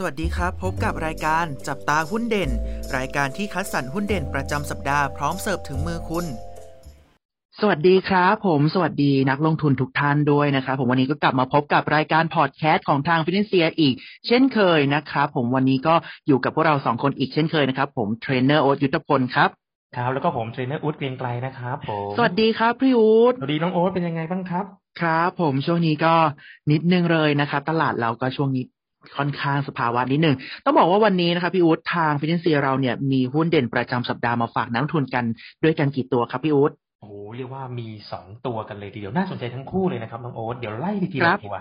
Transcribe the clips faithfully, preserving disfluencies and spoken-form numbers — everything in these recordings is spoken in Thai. สวัสดีครับพบกับรายการจับตาหุ้นเด่นรายการที่คัดสรรหุ้นเด่นประจำสัปดาห์พร้อมเสิร์ฟถึงมือคุณสวัสดีครับผมสวัสดีนักลงทุนทุกท่านด้วยนะครับผมวันนี้ก็กลับมาพบกับรายการพอดแคสต์ของทาง Finansia อีกเช่นเคยนะครับผมวันนี้ก็อยู่กับพวกเราสองคนอีกเช่นเคยนะครับผมเทรนเนอร์โอ๊ตยุทธพลครับครับแล้วก็ผมเทรนเนอร์อู๊ดเกรียงไกรนะครับผมสวัสดีครับพี่อู๊ดสวัสดีน้องโอ๊ตเป็นยังไงบ้างครับครับผมช่วงนี้ก็นิดนึงเลยนะครับตลาดเราก็ช่วงนี้ค่อนข้างสภาวะนิดนึงต้องบอกว่าวันนี้นะครับพี่อู๊ดทาง Finansia เราเนี่ยมีหุ้นเด่นประจำสัปดาห์มาฝากนักลงทุนกันด้วยกันกี่ตัวครับพี่อู๊ดโอ้เรียกว่ามีสองตัวกันเลยทีเดียวน่าสนใจทั้งคู่เลยนะครับน้องโอ๊ตเดี๋ยวไล่ไปทีละตัว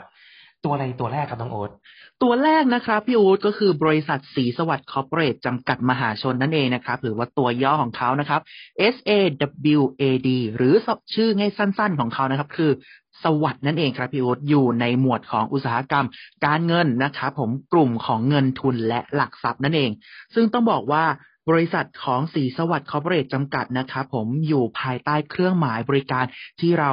ตัวอะไรตัวแรกครับน้องโอ๊ตตัวแรกนะครับพี่โอ๊ตก็คือบริษัทศรีสวัสดิ์คอร์ปอเรทจำกัดมหาชนนั่นเองนะครับหรือว่าตัวย่อของเขานะครับ เอส เอ ดับเบิลยู เอ ดี หรือชื่อง่ายสั้นๆของเขานะครับคือสวัสดิ์นั่นเองครับพี่โอ๊ตอยู่ในหมวดของอุตสาหกรรมการเงินนะครับผมกลุ่มของเงินทุนและหลักทรัพย์นั่นเองซึ่งต้องบอกว่าบริษัทของศรีสวัสดิ์คอร์ปอเรทจำกัดนะครับผมอยู่ภายใต้เครื่องหมายบริการที่เรา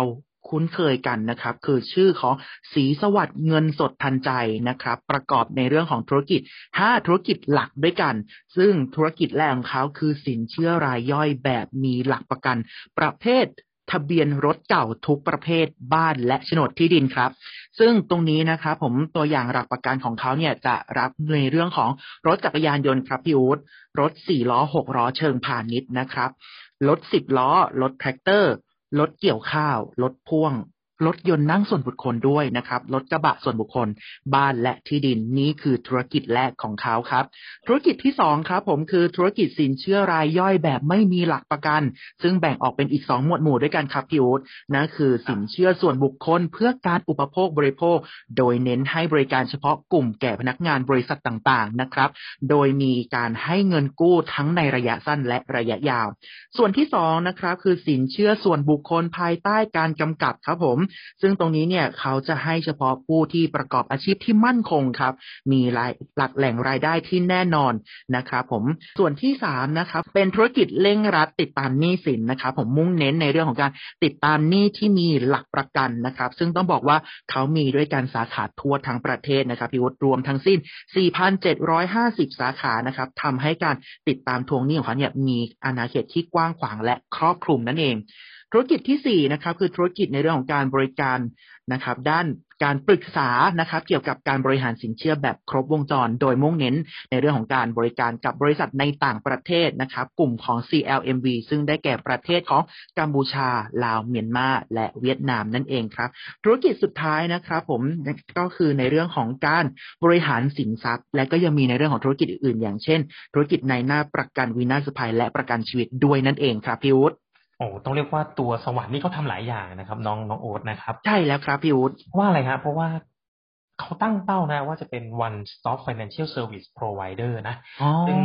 คุ้นเคยกันนะครับคือชื่อของศรีสวัสดิ์เงินสดทันใจนะครับประกอบในเรื่องของธุรกิจห้าธุรกิจหลักด้วยกันซึ่งธุรกิจแรกของเขาคือสินเชื่อรายย่อยแบบมีหลักประกันประเภททะเบียนรถเก่าทุกประเภทบ้านและโฉนดที่ดินครับซึ่งตรงนี้นะครับผมตัวอย่างหลักประกันของเขาเนี่ยจะรับในเรื่องของรถจักรยานยนต์ครับพี่อู๊ดรถสี่ล้อหกล้อเชิงพาณิชย์นะครับรถสิบล้อรถแทรกเตอร์รถเกี่ยวข้าวรถพ่วงรถยนต์นั่งส่วนบุคคลด้วยนะครับรถกระบะส่วนบุคคลบ้านและที่ดินนี้คือธุรกิจแรกของเขาครับธุรกิจที่สองครับผมคือธุรกิจสินเชื่อรายย่อยแบบไม่มีหลักประกันซึ่งแบ่งออกเป็นอีกสองหมวดหมู่ด้วยกันครับพี่อู๊ดนั่นคือสินเชื่อส่วนบุคคลเพื่อการอุปโภคบริโภคโดยเน้นให้บริการเฉพาะกลุ่มแก่พนักงานบริษัทต่างๆนะครับโดยมีการให้เงินกู้ทั้งในระยะสั้นและระยะยาวส่วนที่สองนะครับคือสินเชื่อส่วนบุคคลภายใต้การกำกับครับผมซึ่งตรงนี้เนี่ยเขาจะให้เฉพาะผู้ที่ประกอบอาชีพที่มั่นคงครับมีรายหลักแหล่งรายได้ที่แน่นอนนะครับผมส่วนที่สามนะครับเป็นธุรกิจเร่งรัดติดตามหนี้สินนะครับผมมุ่งเน้นในเรื่องของการติดตามหนี้ที่มีหลักประกันนะครับซึ่งต้องบอกว่าเขามีด้วยกันสาขาทั่วทั้งประเทศนะครับพี่วุฒิรวมทั้งสิ้น สี่พันเจ็ดร้อยห้าสิบ สาขานะครับทำให้การติดตามทวงหนี้ของเขาเนี่ยมีอาณาเขตที่กว้างขวางและครอบคลุมนั่นเองธุรกิจที่สี่นะครับคือธุรกิจในเรื่องของการบริการนะครับด้านการปรึกษานะครับเกี่ยวกับการบริหารสินเชื่อแบบครบวงจรโดยมุ่งเน้นในเรื่องของการบริการกับบริษัทในต่างประเทศนะครับกลุ่มของ ซี แอล เอ็ม วี ซึ่งได้แก่ประเทศของกัมพูชาลาวเมียนมาและเวียดนามนั่นเองครับธุรกิจสุดท้ายนะครับผมก็คือในเรื่องของการบริหารสินทรัพย์และก็ยังมีในเรื่องของธุรกิจอื่นๆอย่างเช่นธุรกิจในหน้าประกันวินาศภัยและประกันชีวิตด้วยนั่นเองครับพี่วุฒิโอ้ต้องเรียกว่าตัวสวัสดิ์นี่เขาทำหลายอย่างนะครับน้องน้องโอ๊ตนะครับใช่แล้วครับพี่โอ๊ตว่าอะไรครับเพราะว่าเขาตั้งเป้านะว่าจะเป็น one stop financial service provider นะซึ่ง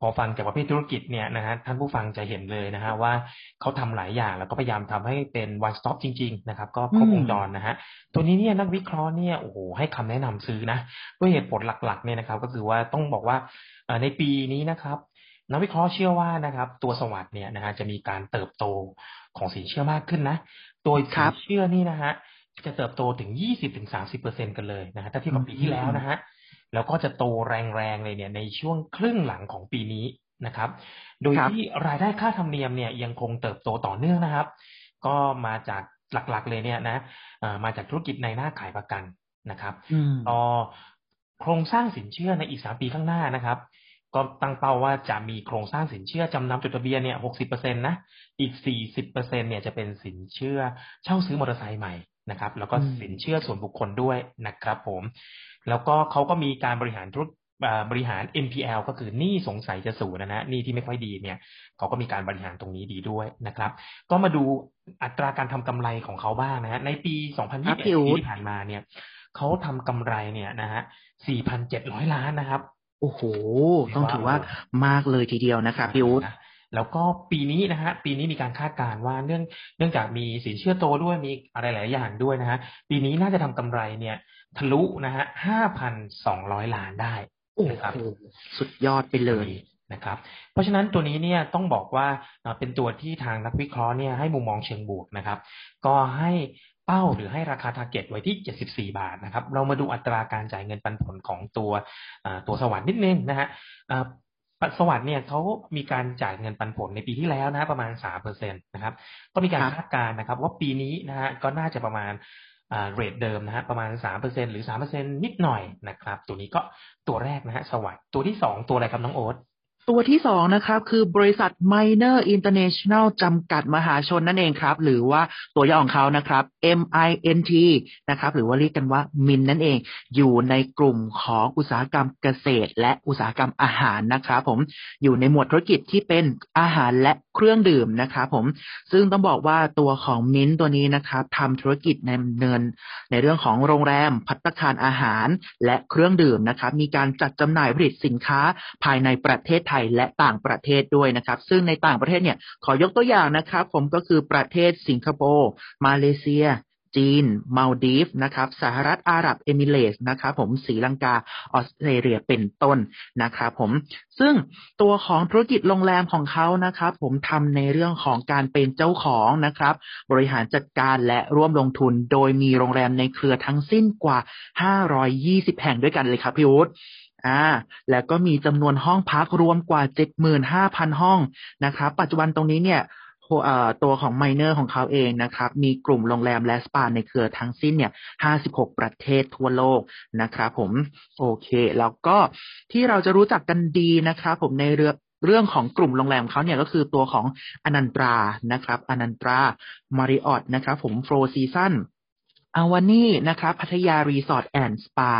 พอฟังจากประเภทธุรกิจเนี่ยนะฮะท่านผู้ฟังจะเห็นเลยนะฮะว่าเขาทำหลายอย่างแล้วก็พยายามทำให้เป็น one stop จริงๆนะครับก็ครบวงจรนะฮะตัวนี้เนี่ยนักวิเคราะห์เนี่ยโอ้โหให้คำแนะนำซื้อนะด้วยเหตุผลหลักๆเนี่ยนะครับก็คือว่าต้องบอกว่าในปีนี้นะครับนักวิเคราะห์เชื่อว่านะครับตัวสวัสดิ์เนี่ยนะฮะจะมีการเติบโตของสินเชื่อมากขึ้นนะโดยสินเชื่อนี่นะฮะจะเติบโตถึง ยี่สิบถึงสามสิบเปอร์เซ็นต์ กันเลยนะฮะถ้าเทียบกับปีที่แล้วนะฮะแล้วก็จะโตแรงๆเลยเนี่ยในช่วงครึ่งหลังของปีนี้นะครับโดยที่รายได้ค่าธรรมเนียมเนี่ยยังคงเติบโตต่อเนื่องนะครับก็มาจากหลักๆเลยเนี่ยนะมาจากธุรกิจในหน้าขายประกันนะครับต่อโครงสร้างสินเชื่อในอีกสามปีข้างหน้านะครับก็ตั้งเป้าว่าจะมีโครงสร้างสินเชื่อจำนำจดทะเบียนเนี่ย หกสิบเปอร์เซ็นต์ นะอีก สี่สิบเปอร์เซ็นต์ เนี่ยจะเป็นสินเชื่อเช่าซื้อมอเตอร์ไซค์ใหม่นะครับแล้วก็สินเชื่อส่วนบุคคลด้วยนะครับผมแล้วก็เขาก็มีการบริหารธุรกิจบริหาร เอ็น พี แอล ก็คือหนี้สงสัยจะสูญนะฮะหนี้ที่ไม่ค่อยดีเนี่ยเขาก็มีการบริหารตรงนี้ดีด้วยนะครับก็มาดูอัตราการทำกำไรของเขาบ้างนะฮะในปี สองพันยี่สิบเอ็ด ที่ผ่านมาเนี่ยเขาทำกำไรเนี่ยนะฮะ สี่พันเจ็ดร้อย ล้านนะครับโอ้โหต้องถือว่ามากเลยทีเดียวนะครับพี่อู๊ดแล้วก็ปีนี้นะฮะปีนี้มีการคาดการณ์ว่าเนื่องเนื่องจากมีสินเชื่อโตด้วยมีอะไรหลายอย่างด้วยนะฮะปีนี้น่าจะทำกำไรเนี่ยทะลุนะฮะ ห้าพันสองร้อย ล้านได้นะครับสุดยอดไปเลยนะครับเพราะฉะนั้นตัวนี้เนี่ยต้องบอกว่าเป็นตัวที่ทางนักวิเคราะห์เนี่ยให้มุมมองเชิงบวกนะครับก็ให้ เป้าหรือให้ราคาทาร์เก็ตไว้ที่เจ็ดสิบสี่บาทนะครับเรามาดูอัตราการจ่ายเงินปันผลของตัวตัวสวัสด์นิดนึงนะฮะสวัสด์เนี่ยเขามีการจ่ายเงินปันผลในปีที่แล้วนะประมาณ สามเปอร์เซ็นต์ นะครับก็มีการคาดการณ์นะครับว่าปีนี้นะฮะก็น่าจะประมาณอ่าเรทเดิมนะฮะประมาณ สามเปอร์เซ็นต์ หรือ สามเปอร์เซ็นต์ นิดหน่อยนะครับตัวนี้ก็ตัวแรกนะฮะสวัสด์ตัวที่สองตัวอะไรครับน้องโอ๊ตตัวที่สองนะครับคือบริษัท Minor International จำกัดมหาชนนั่นเองครับหรือว่าตัวย่อของเขานะครับ เอ็ม ไอ เอ็น ที นะครับหรือว่าเรียกกันว่า มิน นั่นเองอยู่ในกลุ่มของอุตสาหกรรมเกษตรและอุตสาหกรรมอาหารนะครับผมอยู่ในหมวดธุรกิจที่เป็นอาหารและเครื่องดื่มนะครับผมซึ่งต้องบอกว่าตัวของ มิน ตัวนี้นะครับทำธุรกิจในเนินในเรื่องของโรงแรมภัตตาคารอาหารและเครื่องดื่มนะครับมีการจัดจำหน่ายผลิตสินค้าภายในประเทศไทยและต่างประเทศด้วยนะครับซึ่งในต่างประเทศเนี่ยขอยกตัวอย่างนะครับผมก็คือประเทศสิงคโปร์มาเลเซียจีนมัลดีฟนะครับสหรัฐอาหรับเอมิเรตส์นะครับผมศรีลังกาออสเตรเลียเป็นต้นนะครับผมซึ่งตัวของธุรกิจโรงแรมของเขานะครับผมทำในเรื่องของการเป็นเจ้าของนะครับบริหารจัดการและร่วมลงทุนโดยมีโรงแรมในเครือทั้งสิ้นกว่าห้าร้อยยี่สิบแห่งด้วยกันเลยครับพี่วุฒิอ่าแล้วก็มีจำนวนห้องพักรวมกว่า เจ็ดหมื่นห้าพัน ห้องนะครับปัจจุบันตรงนี้เนี่ยตัวของไมเนอร์ของเขาเองนะครับมีกลุ่มโรงแรมและสปาในเครือทั้งสิ้นเนี่ยห้าสิบหกประเทศทั่วโลกนะครับผมโอเคแล้วก็ที่เราจะรู้จักกันดีนะครับผมในเรื่องเรื่องของกลุ่มโรงแรมเขาเนี่ยก็คือตัวของอนันตรานะครับอนันตรามาริออตนะครับผมโฟร์ซีซั่นอาวานี่นะครับพัทยารีสอร์ทแอนด์สปา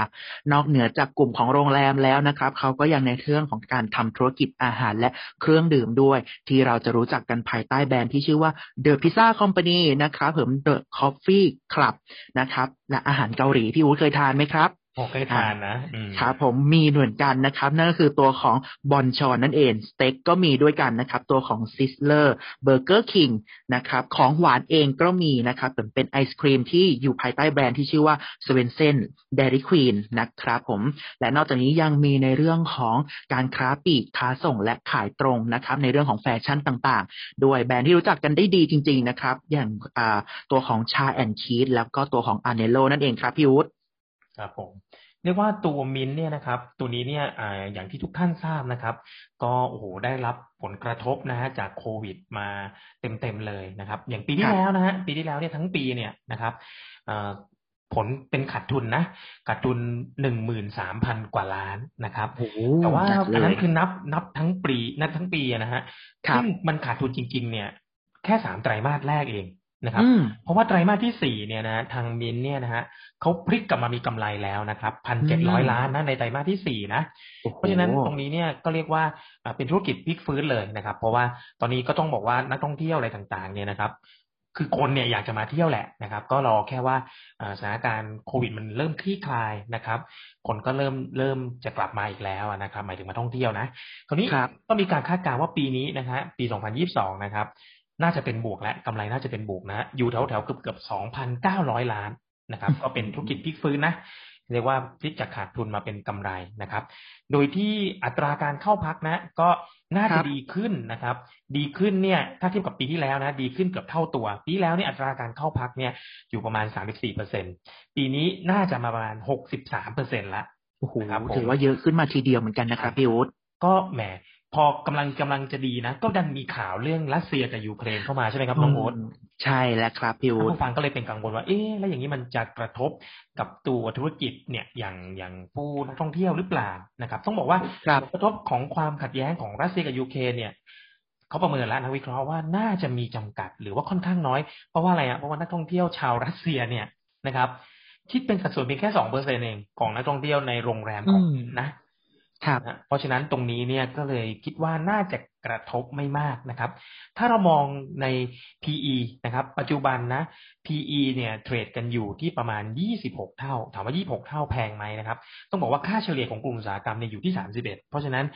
นอกเหนือจากกลุ่มของโรงแรมแล้วนะครับเขาก็ยังในเรื่องของการทำธุรกิจอาหารและเครื่องดื่มด้วยที่เราจะรู้จักกันภายใต้แบรนด์ที่ชื่อว่า The Pizza Company นะครับผม The Coffee Club นะครับและอาหารเกาหลีพี่อู๋เคยทานไหมครับผมเคยทานนะครับผมมีเหมือนกันนะครับนั่นก็คือตัวของบอนชอนนั่นเองสเต็กก็มีด้วยกันนะครับตัวของซิสเลอร์เบอร์เกอร์คิงนะครับของหวานเองก็มีนะครับเหมือนเป็นไอศครีมที่อยู่ภายใต้แบรนด์ที่ชื่อว่าสเวนเซนเดรี่ควีนนะครับผมและนอกจากนี้ยังมีในเรื่องของการค้าปลีกค้าส่งและขายตรงนะครับในเรื่องของแฟชั่นต่างๆด้วยแบรนด์ที่รู้จักกันได้ดีจริงๆนะครับอย่างตัวของ Cha and Keith แล้วก็ตัวของ Anello นั่นเองครับพี่วุฒิครับผมเรียกว่าตัวมินเนี่ยนะครับตัวนี้เนี่ยอ่าอย่างที่ทุกท่านทราบนะครับก็โอ้โหได้รับผลกระทบนะฮะจากโควิดมาเต็มๆเลยนะครับอย่างปีที่แล้วนะฮะปีที่แล้วเนี่ยทั้งปีเนี่ยนะครับอ่าผลเป็นขาดทุนนะขาดทุน หนึ่งหมื่นสามพันกว่าล้านนะครับแต่ว่าอันนั้นคือนับนับทั้งปีนับทั้งปีนะฮะซึ่งมันขาดทุนจริงๆเนี่ยแค่สามไตรมาสแรกเองนะครับเพราะว่าไตรมาสที่สี่เนี่ยนะทางมินเนี่ยนะฮะเขาพลิกกลับมามีกำไรแล้วนะครับ หนึ่งพันเจ็ดร้อยล้านนะในไตรมาสที่สี่นะเพราะฉะนั้นตรงนี้เนี่ยก็เรียกว่าเป็นธุรกิจพลิกฟื้นเลยนะครับเพราะว่าตอนนี้ก็ต้องบอกว่านักท่องเที่ยวอะไรต่างๆเนี่ยนะครับคือคนเนี่ยอยากจะมาเที่ยวแหละนะครับก็รอแค่ว่าสถานการณ์โควิดมันเริ่มคลี่คลายนะครับคนก็เริ่มเริ่มจะกลับมาอีกแล้วนะครับหมายถึงมาท่องเที่ยวนะคราวนี้ก็มีการคาดการณ์ว่าปีนี้นะฮะปีสองพันยี่สิบสองนะครับน่าจะเป็นบวกและกำไรน่าจะเป็นบวกนะอยู่แถวๆเกือบๆ สองพันเก้าร้อยล้านนะครับก็เป็นธุรกิจพลิกฟื้นนะเรียกว่าพลิกจากขาดทุนมาเป็นกำไรนะครับโดยที่อัตราการเข้าพักนะก็น่าจะดีขึ้นนะครับดีขึ้นเนี่ยถ้าเทียบกับปีที่แล้วนะดีขึ้นเกือบเท่าตัวปีแล้วเนี่ยอัตราการเข้าพักเนี่ยอยู่ประมาณ สามสิบสี่เปอร์เซ็นต์ ปีนี้น่าจะมาประมาณ หกสิบสามเปอร์เซ็นต์ ละโอ้โหถือว่าเยอะขึ้นมาทีเดียวเหมือนกันนะครับพี่วุฒิก็แหมพอกำลังกำลังจะดีนะก็ดันมีข่าวเรื่องรัสเซียกับยูเครนเข้ามาใช่ไหมครับน้องโอ๊ตใช่แล้วครับพี่โอ๊ตผู้ฟังก็เลยเป็นกังวลว่าเอ๊ะแล้วอย่างนี้มันจะกระทบกับตัวธุรกิจเนี่ยอย่างอย่างผู้นักท่องเที่ยวหรือเปล่านะครับต้องบอกว่ากระทบของความขัดแย้งของรัสเซียกับยูเครนเนี่ยเขาประเมินแล้วนักวิเคราะห์ว่าน่าจะมีจำกัดหรือว่าค่อนข้างน้อยเพราะว่าอะไรอ่ะเพราะว่านักท่องเที่ยวชาวรัสเซียเนี่ยนะครับคิดเป็นสัดส่วนเพียงแค่ สองเปอร์เซ็นต์ เองของนักท่องเที่ยวในโรงแรมของนะเพราะฉะนั้นตรงนี้เนี่ยก็เลยคิดว่าน่าจะกระทบไม่มากนะครับถ้าเรามองใน พี อี นะครับปัจจุบันนะ พี อี เนี่ยเทรดกันอยู่ที่ประมาณยี่สิบหกเท่าถามว่ายี่สิบหกเท่าแพงไหมนะครับต้องบอกว่าค่าเฉลี่ยของกลุ่มอุตสาหกรรมเนี่ยอยู่ที่สามสิบเอ็ดเพราะฉะนั้น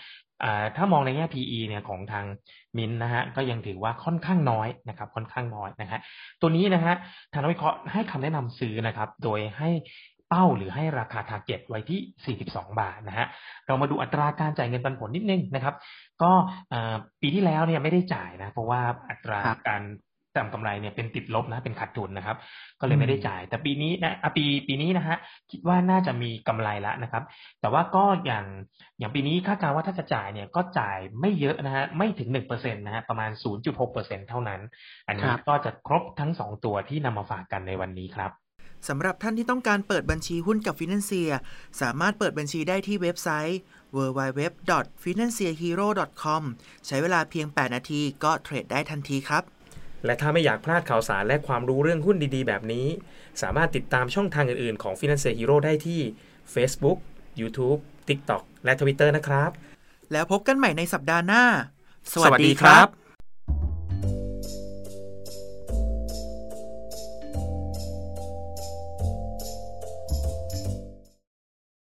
ถ้ามองในแง่ พี อี เนี่ยของทางมินนะฮะก็ยังถือว่าค่อนข้างน้อยนะครับค่อนข้างน้อยนะฮะตัวนี้นะฮะทางนักวิเคราะห์ให้คำแนะนำซื้อนะครับโดยให้เป้าหรือให้ราคาทาร์เก็ตไว้ที่สี่สิบสองบาทนะฮะเรามาดูอัตราการจ่ายเงินปันผลนิดนึงนะครับก็ปีที่แล้วเนี่ยไม่ได้จ่ายนะเพราะว่าอัตราการ จำกำไรเนี่ยเป็นติดลบนะเป็นขาดทุนนะครับก็เลยไม่ได้จ่ายแต่ปีนี้นะปีปีนี้นะฮะคิดว่าน่าจะมีกำไรละนะครับแต่ว่าก็อย่างอย่างปีนี้คาดการณ์ว่าถ้าจะจ่ายเนี่ยก็จ่ายไม่เยอะนะฮะไม่ถึง หนึ่งเปอร์เซ็นต์ นะฮะประมาณ ศูนย์จุดหกเปอร์เซ็นต์ เท่านั้นอันนี้ก็จะครบทั้งสองตัวที่นำมาฝากกันในวันนี้ครับสำหรับท่านที่ต้องการเปิดบัญชีหุ้นกับ Finansia สามารถเปิดบัญชีได้ที่เว็บไซต์ ดับเบิลยู ดับเบิลยู ดับเบิลยู ดอท ฟินันเซียฮีโร่ ดอท คอม ใช้เวลาเพียงแปดนาทีก็เทรดได้ทันทีครับและถ้าไม่อยากพลาดข่าวสารและความรู้เรื่องหุ้นดีๆแบบนี้สามารถติดตามช่องทางอื่นๆของ Finansia Hero ได้ที่ Facebook, YouTube, TikTok และ Twitter นะครับแล้วพบกันใหม่ในสัปดาห์หน้าสวัสดีครับ